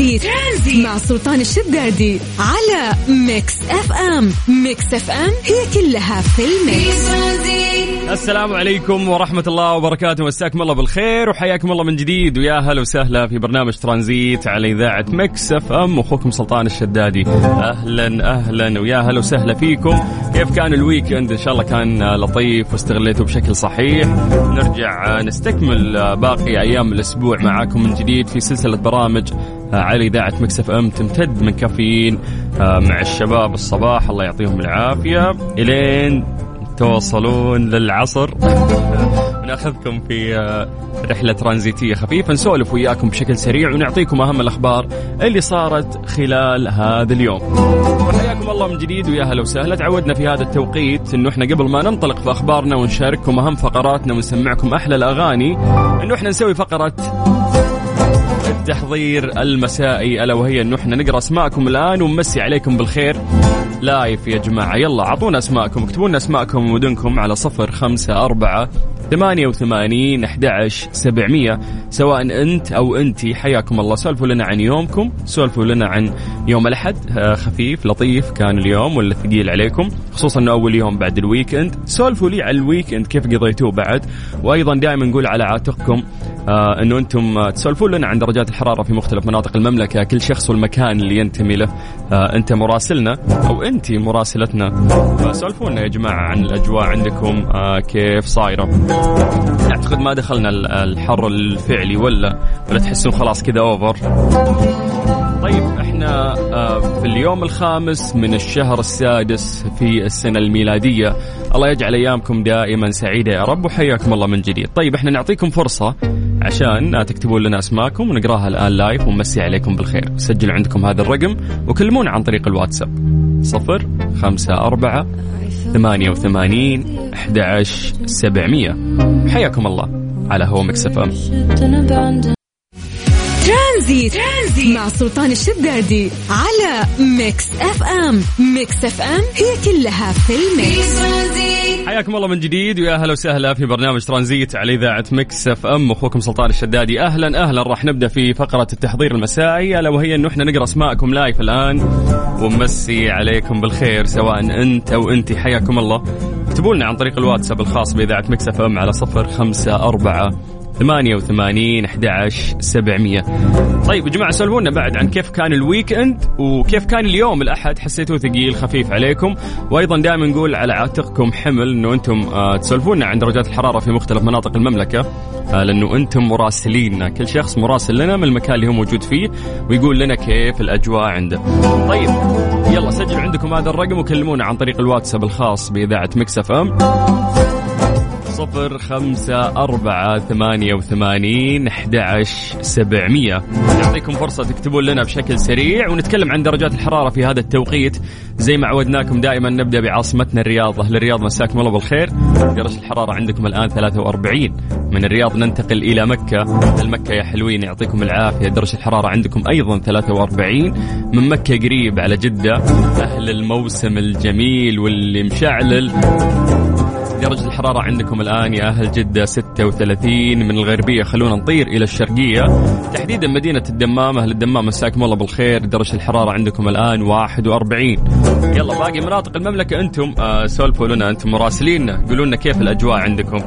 ترانزيت مع سلطان الشدادي على ميكس اف ام. ميكس اف ام هي كلها في الميكس. السلام عليكم ورحمة الله وبركاته، مساكم الله بالخير وحياكم الله من جديد، ويا هلا وسهلا في برنامج ترانزيت على إذاعة ميكس اف ام، أخوكم سلطان الشدادي. أهلا أهلا ويا هلا وسهلا فيكم. كيف كان الويك اند؟ إن شاء الله كان لطيف واستغليته بشكل صحيح. نرجع نستكمل باقي أيام الأسبوع معاكم من جديد في سلسلة برامج على إذاعة ميكس اف ام، تمتد من كافيين مع الشباب الصباح الله يعطيهم العافية إلين توصلون للعصر. نأخذكم في رحلة ترانزيتية خفيفة، نسولف وياكم بشكل سريع ونعطيكم أهم الأخبار اللي صارت خلال هذا اليوم. وحياكم الله من جديد ويا هلا وسهلا. تعودنا في هذا التوقيت إنه إحنا قبل ما ننطلق في أخبارنا ونشارككم أهم فقراتنا ونسمعكم أحلى الأغاني، إنه إحنا نسوي فقرة التحضير المسائي، ألا وهي إنه إحنا نقرأ أسماءكم الآن ونمسي عليكم بالخير لايف يا جماعة. يلا عطونا أسماءكم، اكتبونا أسماءكم ومدنكم على 0548881700، سواء أنت أو أنتي. حياكم الله، سولفوا لنا عن يومكم، سولفوا لنا عن يوم الأحد، خفيف لطيف كان اليوم ولا ثقيل عليكم، خصوصا أنه أول يوم بعد الويكند. سولفوا لي على الويكند كيف قضيتوه بعد، وأيضا دائما نقول على عاتقكم أنه أنتم تسولفوا لنا عن درجات الحرارة في مختلف مناطق المملكة، كل شخص والمكان اللي ينتمي له. أنت مراسلنا أو أنتي مراسلتنا، فسولفوا لنا يا جماعة عن الأجواء عندكم كيف صايرة. أعتقد ما دخلنا الحر الفعلي ولا تحسون خلاص كذا أوفر؟ طيب احنا في اليوم الخامس من الشهر السادس في السنة الميلادية. الله يجعل أيامكم دائما سعيدة يا رب، وحياكم الله من جديد. طيب احنا نعطيكم فرصة عشان تكتبون لنا أسماءكم ونقراها الآن لايف ونمسي عليكم بالخير. سجلوا عندكم هذا الرقم وكلمونا عن طريق الواتساب 0548881700. حياكم الله على هو ميكس اف ام. ترانزيت مع سلطان الشدادي على ميكس اف ام. ميكس اف ام هي كلها في الميكس. حياكم الله من جديد ويا اهلا وسهلا في برنامج ترانزيت على اذاعه ميكس اف ام، اخوكم سلطان الشدادي. اهلا اهلا. راح نبدا في فقره التحضير المسائي، الا وهي انه احنا نقرا اسماءكم لايف الان ومسي عليكم بالخير، سواء انت او انتي. حياكم الله، اكتبوا لنا عن طريق الواتساب الخاص باذاعه ميكس اف ام على 0548881700. طيب يا جماعة، سولفونا بعد عن كيف كان الويكند وكيف كان اليوم الأحد، حسيتوا ثقيل خفيف عليكم؟ وأيضا دائما نقول على عاتقكم حمل أنه أنتم تسولفونا عن درجات الحرارة في مختلف مناطق المملكة، لأنه أنتم مراسليننا، كل شخص مراسل لنا من المكان اللي هو موجود فيه ويقول لنا كيف الأجواء عنده. طيب يلا سجلوا عندكم هذا الرقم وكلمونا عن طريق الواتساب الخاص بإذاعة ميكس اف ام 0548881700. نعطيكم فرصة تكتبون لنا بشكل سريع ونتكلم عن درجات الحرارة في هذا التوقيت. زي ما عودناكم دائما نبدأ بعاصمتنا الرياض. أهل الرياض مساكم الله بالخير. درجة الحرارة عندكم الآن 43. من الرياض ننتقل إلى مكة. المكة يا حلوين يعطيكم العافية، درجة الحرارة عندكم أيضا 43. من مكة قريب على جدة، أهل الموسم الجميل واللي مشعلل، درجة الحرارة عندكم الآن يا أهل جدة 36. من الغربية خلونا نطير إلى الشرقية، تحديدا مدينة الدمام. أهل الدمام مساكم الله بالخير، درجة الحرارة عندكم الآن 41. يلا باقي مناطق المملكة أنتم سولفوا لنا، أنتم مراسليننا، قولوا لنا كيف الأجواء عندكم.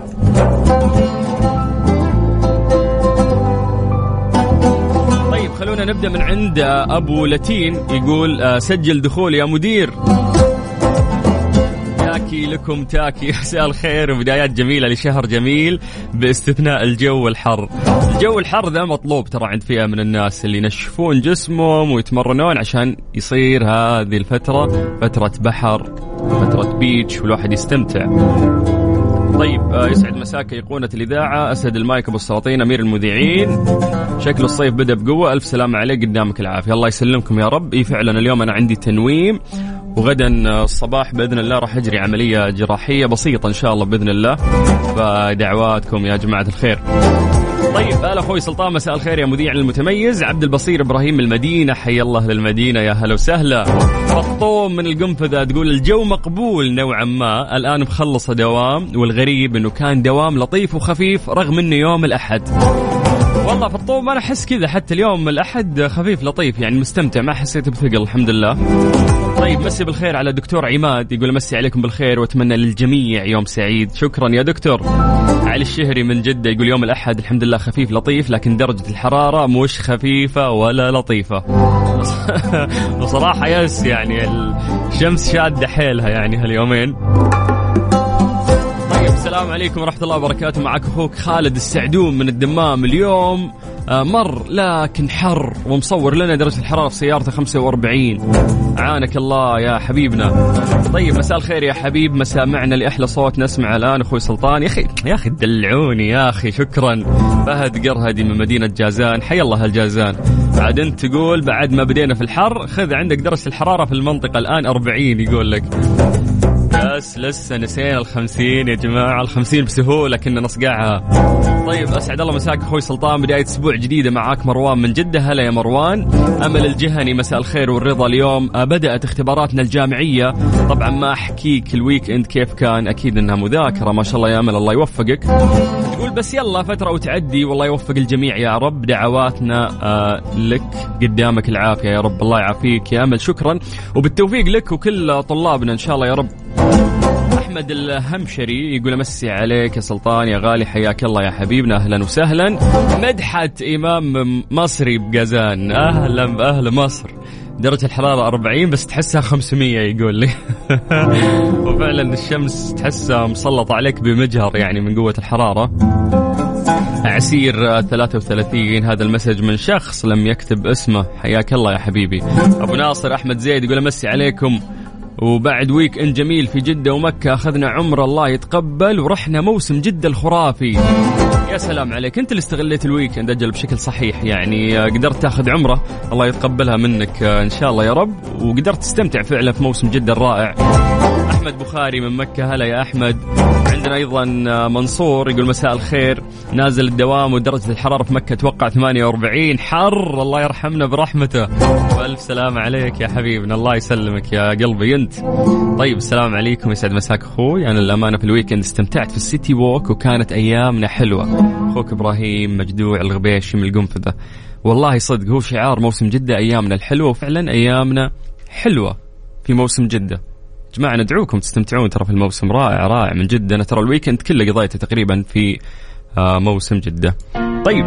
طيب خلونا نبدأ من عند أبو لتين، يقول سجل دخول يا مدير. تاكي لكم تاكي، مساء الخير وبدايات جميلة لشهر جميل باستثناء الجو الحر. الجو الحر ذا مطلوب ترى عند فئة من الناس اللي ينشفون جسمهم ويتمرنون عشان يصير هذه الفترة فترة بحر، فترة بيتش، والواحد يستمتع. طيب يسعد مساك أيقونة الإذاعة، أسد المايك أبو السلاطين أمير المذيعين، شكل الصيف بدأ بقوة، ألف سلامة عليك، قدامك العافية. الله يسلمكم يا رب. إيه فعلا اليوم أنا عندي تنويم، وغدا الصباح بإذن الله راح أجري عملية جراحية بسيطة إن شاء الله بإذن الله، فدعواتكم يا جماعة الخير. طيب أهلا أخوي سلطان، مساء الخير يا مذيع المتميز. عبد البصير إبراهيم المدينة، حي الله للمدينة، يا هلا وسهلا. فطوم من القنفذة تقول الجو مقبول نوعا ما الآن، مخلصة دوام، والغريب أنه كان دوام لطيف وخفيف رغم أنه يوم الأحد. والله في الطوب انا احس كذا حتى اليوم الاحد خفيف لطيف يعني مستمتع, ما حسيت بثقل الحمد لله. طيب مسي بالخير على دكتور عماد, يقول مسي عليكم بالخير واتمنى للجميع يوم سعيد. شكرا يا دكتور. علي الشهري من جدة يقول يوم الاحد الحمد لله خفيف لطيف, لكن درجة الحرارة مش خفيفة ولا لطيفة. بصراحة يس يعني الشمس شادة حيلها يعني هاليومين. السلام عليكم ورحمة الله وبركاته, معك أخوك خالد السعدون من الدمام. اليوم مر لكن حر, ومصور لنا درجة الحرارة في سيارته 45. عانك الله يا حبيبنا. طيب مساء الخير يا حبيب, مسامعنا لأحلى صوت نسمع الآن أخوي سلطان. يا أخي دلعوني يا أخي. شكرا. فهد قرهدي من مدينة جازان, حي الله هالجازان. بعد أنت تقول بعد ما بدينا في الحر خذ عندك درجة الحرارة في المنطقة الآن 40. يقول لك بس لسه نسينا 50 يا جماعة, 50 بسهولة كنا نصقعها. طيب أسعد الله مساك أخوي سلطان, بداية أسبوع جديدة. معاك مروان من جدة, هلا يا مروان. أمل الجهني مساء الخير والرضا, اليوم بدأت اختباراتنا الجامعية. طبعا ما أحكيك الويك إند كيف كان, أكيد إنها مذاكرة ما شاء الله يا أمل الله يوفقك. تقول بس يلا فترة وتعدي, والله يوفق الجميع يا رب, دعواتنا لك قدامك العافية يا رب. الله يعافيك يا أمل, شكرا وبالتوفيق لك وكل طلابنا إن شاء الله يا رب. أحمد الهمشري يقول أمسي عليك يا سلطان يا غالي, حياك الله يا حبيبنا, أهلا وسهلا. مدحت إمام مصري بجازان, أهلا بأهل مصر, درجة الحرارة 40 بس تحسها 500 يقول لي. وفعلا الشمس تحسها مسلطة عليك بمجهر يعني من قوة الحرارة. عسير 33, هذا المسج من شخص لم يكتب اسمه, حياك الله يا حبيبي. أبو ناصر أحمد زيد يقول أمسي عليكم, وبعد ويك إن جميل في جدة ومكة أخذنا عمر الله يتقبل, ورحنا موسم جدة الخرافي. يا سلام عليك, أنت اللي استغليت الويك إند أجل بشكل صحيح, يعني قدرت تأخذ عمره الله يتقبلها منك إن شاء الله يا رب, وقدرت تستمتع فعلا في موسم جدة الرائع. أحمد بخاري من مكة, هلا يا أحمد. عندنا أيضا منصور يقول مساء الخير, نازل الدوام ودرجة الحرارة في مكة توقع 48, حر الله يرحمنا برحمته. وألف سلام عليك يا حبيبنا, الله يسلمك يا قلبي أنت. طيب السلام عليكم, يسعد مساك أخوي. أنا الأمانة في الويكند استمتعت في السيتي ووك وكانت أيامنا حلوة. أخوك إبراهيم مجدوع الغبيشي من القنفذة. والله صدق هو شعار موسم جدة أيامنا الحلوة, وفعلا أيامنا حلوة في موسم جدة. جماعة ندعوكم تستمتعون ترى في الموسم رائع رائع من جدة. أنا ترى الويكند كله قضيته تقريبا في موسم جدة. طيب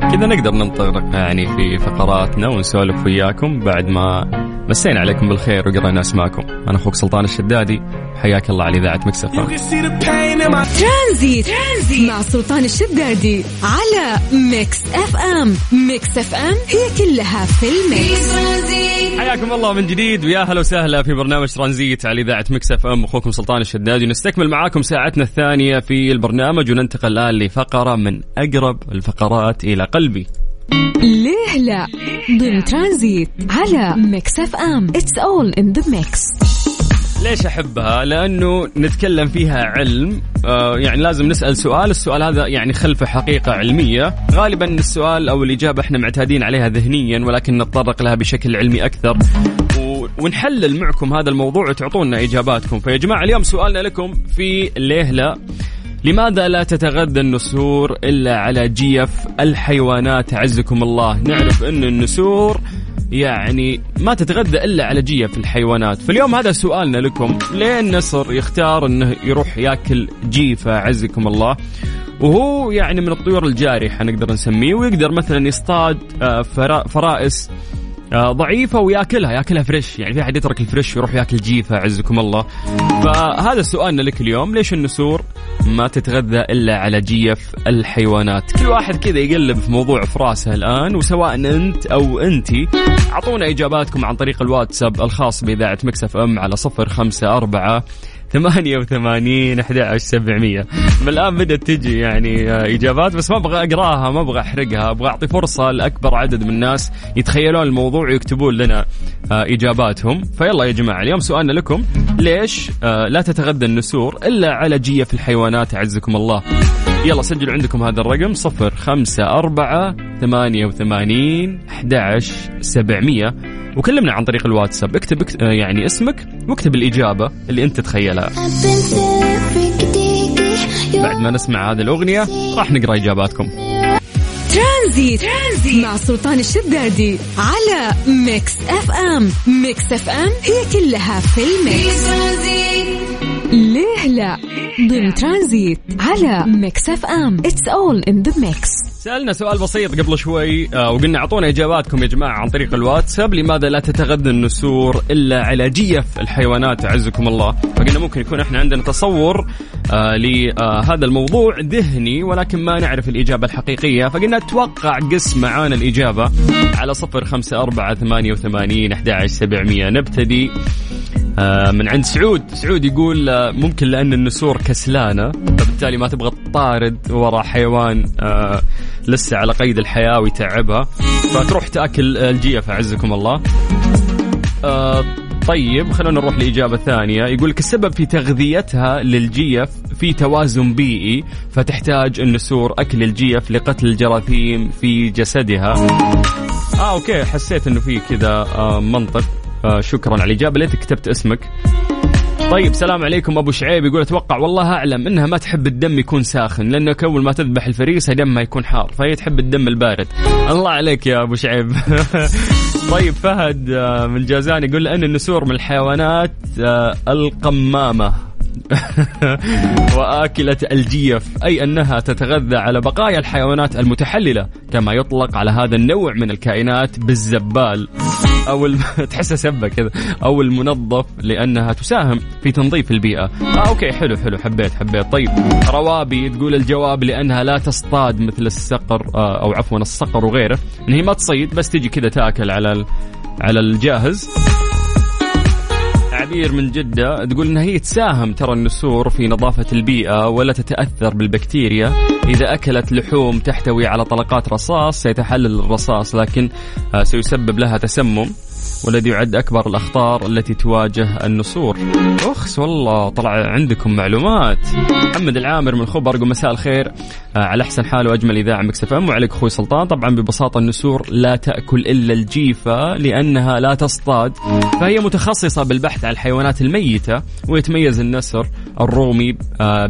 كذا نقدر ننطلق يعني في فقراتنا ونسولف وياكم بعد ما مسينا عليكم بالخير وقرأنا اسماءكم. أنا أخوك سلطان الشدادي, حياك الله على إذاعة ميكس اف ام. ترانزيت مع سلطان الشدادي على ميكس اف ام. ميكس اف ام هي كلها في الميكس. حياكم الله من جديد ويا هلا وسهلا في برنامج ترانزيت على إذاعة ميكس اف ام, أخوكم سلطان الشدادي. نستكمل معاكم ساعتنا الثانية في البرنامج, وننتقل الآن لفقرة من أقرب الفقرات إلى قلبي, ليه لا, ضمن ترانزيت على ميكس اف ام. It's all in the mix. ليش أحبها؟ لأنه نتكلم فيها علم, يعني لازم نسأل سؤال, السؤال هذا يعني خلفه حقيقة علمية. غالبا السؤال أو الإجابة احنا معتادين عليها ذهنيا, ولكن نتطرق لها بشكل علمي أكثر ونحلل معكم هذا الموضوع وتعطونا إجاباتكم. فيا جماعة اليوم سؤالنا لكم في ليه لا, لماذا لا تتغذى النسور إلا على جيف الحيوانات عزكم الله؟ نعرف أن النسور يعني ما تتغذى إلا على جيف الحيوانات, فاليوم هذا سؤالنا لكم, ليه النسر يختار أنه يروح يأكل جيفة عزكم الله, وهو يعني من الطيور الجارحة نقدر نسميه, ويقدر مثلا يصطاد فرائس ضعيفة ويأكلها, يأكلها فريش, يعني في أحد يترك الفريش ويروح يأكل جيفة عزكم الله. فهذا سؤالنا لك اليوم, ليش النسور ما تتغذى إلا على جيف الحيوانات؟ كل واحد كذا يقلب في موضوع في راسه الآن, وسواء أنت أو أنتي أعطونا إجاباتكم عن طريق الواتساب الخاص بإذاعة ميكس اف ام على 054-88-11700. من الآن بدأت تجي يعني إجابات, بس ما أبغى أقراها, ما أبغى أحرقها, أبغى أعطي فرصة لأكبر عدد من الناس يتخيلون الموضوع ويكتبون لنا إجاباتهم. فيلا يا جماعة اليوم سؤالنا لكم, ليش لا تتغذى النسور إلا على جيف الحيوانات عزكم الله؟ يلا سجلوا عندكم هذا الرقم 054-88-11700, وكلمنا عن طريق الواتساب. اكتب يعني اسمك واكتب الإجابة اللي أنت تخيلها. بعد ما نسمع هذه الأغنية راح نقرأ إجاباتكم. ترانزيت مع سلطان الشدادي على ميكس اف ام. هي كلها في الميكس. ليه لا؟ ضمن ترانزيت على ميكس اف ام. It's all in the mix. سألنا سؤال بسيط قبل شوي وقلنا أعطونا إجاباتكم يا جماعة عن طريق الواتساب. لماذا لا تتغذى النسور إلا على جيف الحيوانات؟ أعزكم الله. فقلنا ممكن يكون إحنا عندنا تصور لهذا الموضوع ذهني، ولكن ما نعرف الإجابة الحقيقية. فقلنا توقع قسم معانا الإجابة على 0548881700. نبتدي من عند سعود يقول ممكن لأن النسور كسلانة، فبالتالي ما تبغى تطارد وراء حيوان لسه على قيد الحياة ويتعبها، فتروح تأكل الجيف أعزكم الله. طيب خلونا نروح لإجابة ثانية. يقولك السبب في تغذيتها للجيف في توازن بيئي، فتحتاج النسور أكل الجيف لقتل الجراثيم في جسدها. أوكي، حسيت أنه فيه كذا منطق. شكرا على الإجابة، ليتك كتبت اسمك. طيب سلام عليكم. أبو شعيب يقول أتوقع والله أعلم أنها ما تحب الدم يكون ساخن، لأنه كول ما تذبح الفريسة دمها يكون حار، فهي تحب الدم البارد. الله عليك يا أبو شعيب. طيب فهد من الجازان يقول لأن النسور من الحيوانات القمامة وآكلة الجيف، أي أنها تتغذى على بقايا الحيوانات المتحللة، كما يطلق على هذا النوع من الكائنات بالزبال أو تحسها سبة كذا أو المنظف، لأنها تساهم في تنظيف البيئة. أوكي حلو حبيت. طيب روابي تقول الجواب لأنها لا تصطاد مثل الصقر أو عفوا الصقر وغيره، إن هي ما تصيد بس تجي كذا تأكل على الجاهز. عبير من جدة تقول إنها هي تساهم ترى النسور في نظافة البيئة ولا تتأثر بالبكتيريا، إذا أكلت لحوم تحتوي على طلقات رصاص سيتحلل الرصاص لكن سيسبب لها تسمم، والذي يعد أكبر الأخطار التي تواجه النسور. أخس والله طلع عندكم معلومات. محمد العامر من خبر يقول مساء الخير على أحسن حال وأجمل إذاعة ميكس اف ام، وعليك أخوي سلطان. طبعا ببساطة النسور لا تأكل إلا الجيفة لأنها لا تصطاد، فهي متخصصة بالبحث عن الحيوانات الميتة. ويتميز النسر الرومي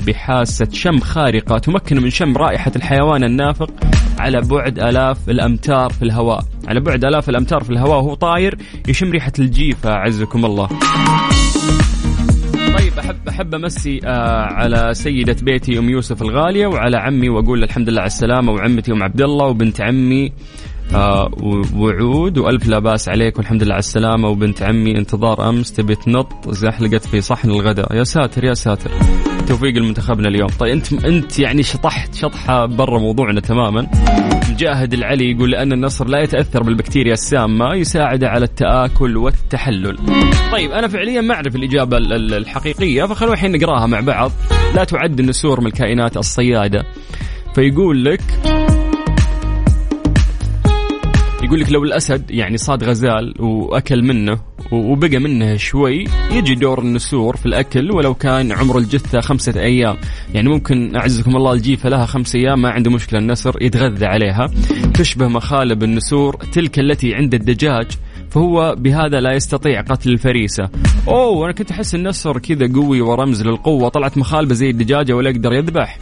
بحاسة شم خارقة تمكن من شم رائحة الحيوان النافق على بعد آلاف الأمتار في الهواء وهو طاير يشم ريحة الجيفة أعزكم الله. طيب أحب أمسي على سيدة بيتي أم يوسف الغالية، وعلى عمي وأقول الحمد لله على السلامة، وعمتي أم عبد الله، وبنت عمي وعود، وألف لا باس عليك والحمد لله على السلامة. وبنت عمي انتظار أمس تبي تنط زحلقت في صحن الغداء. يا ساتر توفيق المنتخبنا اليوم. طيب أنت يعني شطحة برا موضوعنا تماما. مجاهد العلي يقول لأن النسر لا يتأثر بالبكتيريا السامة، يساعد على التآكل والتحلل. طيب أنا فعليا ما أعرف الإجابة الحقيقية، فخلوا الحين نقراها مع بعض. لا تعد النسور من الكائنات الصيادة، فيقول لك لو الأسد يعني صاد غزال وأكل منه وبقى منه شوي، يجي دور النسور في الأكل ولو كان عمر الجثة 5 أيام. يعني ممكن أعزكم الله الجيفة لها 5 أيام ما عنده مشكلة، النسر يتغذى عليها. تشبه مخالب النسور تلك التي عند الدجاج، فهو بهذا لا يستطيع قتل الفريسة. أنا كنت أحس النسر كذا قوي ورمز للقوة، طلعت مخالبة زي الدجاجة ولا يقدر يذبح.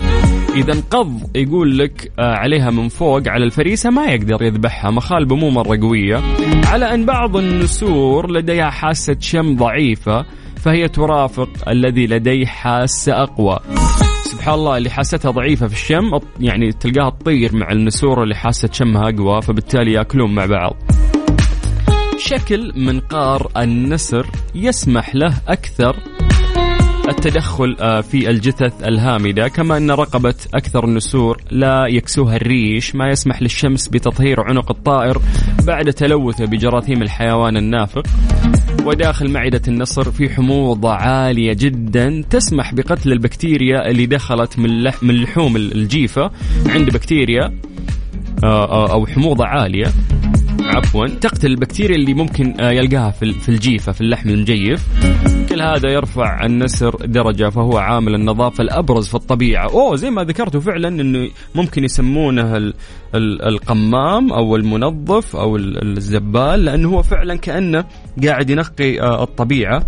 إذا انقض يقول لك عليها من فوق على الفريسة ما يقدر يذبحها، مخالبه مو مرة قوية. على أن بعض النسور لديها حاسة شم ضعيفة، فهي ترافق الذي لديه حاسة أقوى. سبحان الله، اللي حاستها ضعيفة في الشم يعني تلقاها تطير مع النسور اللي حاسة شمها أقوى، فبالتالي يأكلون مع بعض. شكل منقار النسر يسمح له أكثر التدخل في الجثث الهامدة، كما أن رقبة أكثر النسور لا يكسوها الريش، ما يسمح للشمس بتطهير عنق الطائر بعد تلوثه بجراثيم الحيوان النافق. وداخل معدة النسر في حموضة عالية جدا تسمح بقتل البكتيريا اللي دخلت من لحوم الجيفة. عند بكتيريا أو حموضة عالية تقتل البكتيريا اللي ممكن يلقاها في الجيفة في اللحم المجيف. كل هذا يرفع النسر درجة، فهو عامل النظافة الأبرز في الطبيعة. زي ما ذكرته فعلا إنه ممكن يسمونه القمام أو المنظف أو الزبال، لأنه هو فعلا كأنه قاعد ينقي الطبيعة.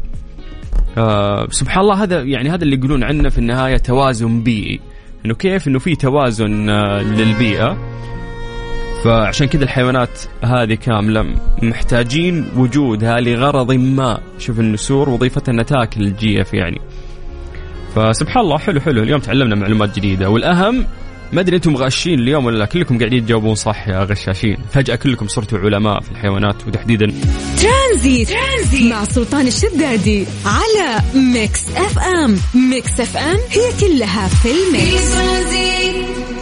سبحان الله، هذا اللي يقولون عنه في النهاية توازن بيئي، إنه كيف إنه في توازن للبيئة. فعشان كذا الحيوانات هذه كاملة محتاجين وجودها لغرض ما. شوف النسور وظيفتها أنها تاكل الجيف يعني. فسبحان الله حلو حلو اليوم تعلمنا معلومات جديدة. والأهم ما أدري أنتم غشين اليوم ولا كلكم قاعدين تجاوبون صح يا غشاشين. فجأة كلكم صرتوا علماء في الحيوانات وتحديدا ترانزيت مع سلطان الشدادي على ميكس اف ام. ميكس اف ام هي كلها في الميكس.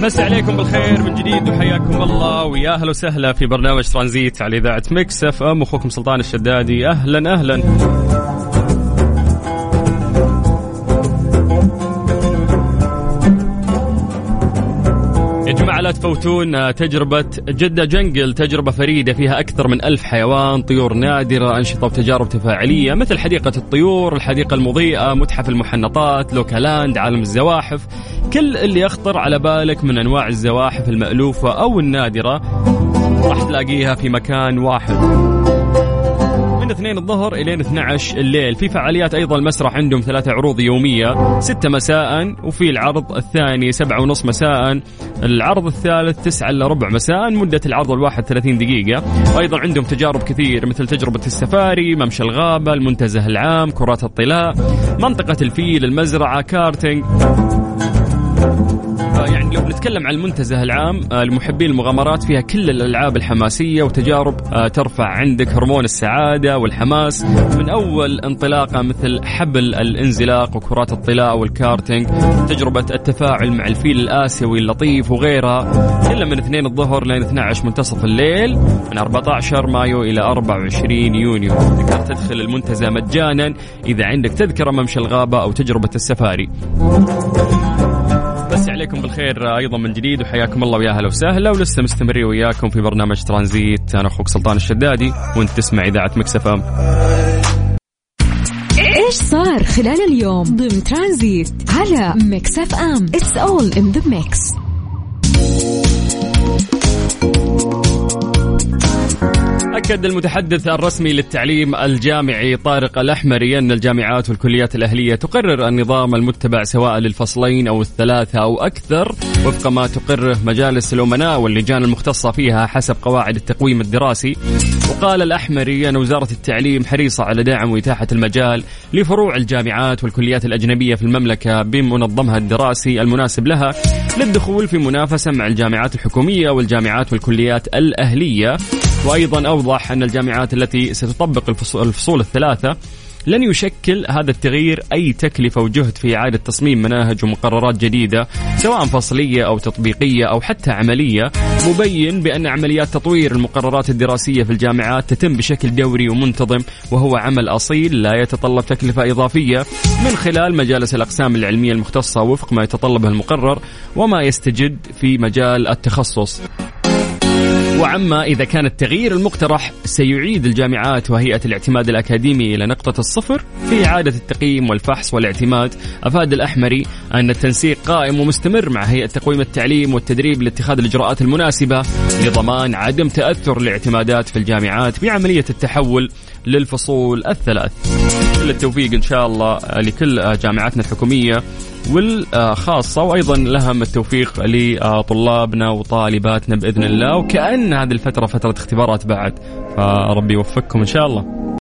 مسي عليكم بالخير من جديد وحياكم الله ويا أهلا وسهلا في برنامج ترانزيت على إذاعة ميكس اف ام. أخوكم سلطان الشدادي. أهلا أهلا. لا تفوتون تجربة جدة جنجل، تجربة فريدة فيها أكثر من 1000 حيوان، طيور نادرة، أنشطة وتجارب تفاعلية مثل حديقة الطيور، الحديقة المضيئة، متحف المحنطات، لوكالاند، عالم الزواحف. كل اللي يخطر على بالك من أنواع الزواحف المألوفة أو النادرة راح تلاقيها في مكان واحد من 2 الظهر إلى 12 الليل. في فعاليات أيضا. المسرح عندهم 3 عروض يومية، 6 مساء، وفي العرض الثاني 7:30 مساء، العرض الثالث 9:15 مساء، مدة العرض الواحد 30 دقيقة. وأيضا عندهم تجارب كثير مثل تجربة السفاري، ممشى الغابة، المنتزه العام، كرات الطلاء، منطقة الفيل، المزرعة، كارتينج. يعني لو بنتكلم عن المنتزه العام لمحبين المغامرات، فيها كل الألعاب الحماسية وتجارب ترفع عندك هرمون السعادة والحماس من أول انطلاقة، مثل حبل الانزلاق وكرات الطلاء والكارتينج، تجربة التفاعل مع الفيل الآسيوي اللطيف وغيرها. كلها من 2 الظهر لين 12 منتصف الليل، من 14 مايو إلى 24 يونيو. تقدر تدخل المنتزه مجانا إذا عندك تذكرة ممشى الغابة أو تجربة السفاري. بس عليكم بالخير أيضا من جديد وحياكم الله ويا أهلا وسهلا. ولسه مستمرين وياكم في برنامج ترانزيت. أنا أخوك سلطان الشدادي وأنت تسمع إذاعة ميكس اف ام. إيش صار خلال اليوم ضمن ترانزيت على ميكس اف ام. It's all in the mix. أكد المتحدث الرسمي للتعليم الجامعي طارق الأحمر أن الجامعات والكليات الأهلية تقرر النظام المتبع سواء للفصلين أو الثلاثة أو أكثر وفق ما تقرره مجالس الأمناء واللجان المختصة فيها حسب قواعد التقويم الدراسي. وقال الأحمري أن وزارة التعليم حريصة على دعم وإتاحة المجال لفروع الجامعات والكليات الأجنبية في المملكة بمنظمها الدراسي المناسب لها للدخول في منافسة مع الجامعات الحكومية والجامعات والكليات الأهلية. وأيضا أوضح أن الجامعات التي ستطبق الفصول 3 لن يشكل هذا التغيير أي تكلفة وجهد في إعادة تصميم مناهج ومقررات جديدة سواء فصلية أو تطبيقية أو حتى عملية، مبين بأن عمليات تطوير المقررات الدراسية في الجامعات تتم بشكل دوري ومنتظم، وهو عمل أصيل لا يتطلب تكلفة إضافية من خلال مجالس الأقسام العلمية المختصة وفق ما يتطلبه المقرر وما يستجد في مجال التخصص. وعما إذا كان التغيير المقترح سيعيد الجامعات وهيئة الاعتماد الأكاديمي إلى نقطة الصفر في إعادة التقييم والفحص والاعتماد، أفاد الأحمري أن التنسيق قائم ومستمر مع هيئة تقويم التعليم والتدريب لاتخاذ الإجراءات المناسبة لضمان عدم تأثر الاعتمادات في الجامعات بعملية التحول للفصول 3. كل التوفيق إن شاء الله لكل جامعاتنا الحكومية والخاصة، وأيضا لهم التوفيق لطلابنا وطالباتنا بإذن الله. وكأن هذه الفترة فترة اختبارات بعد، فربي يوفقكم إن شاء الله.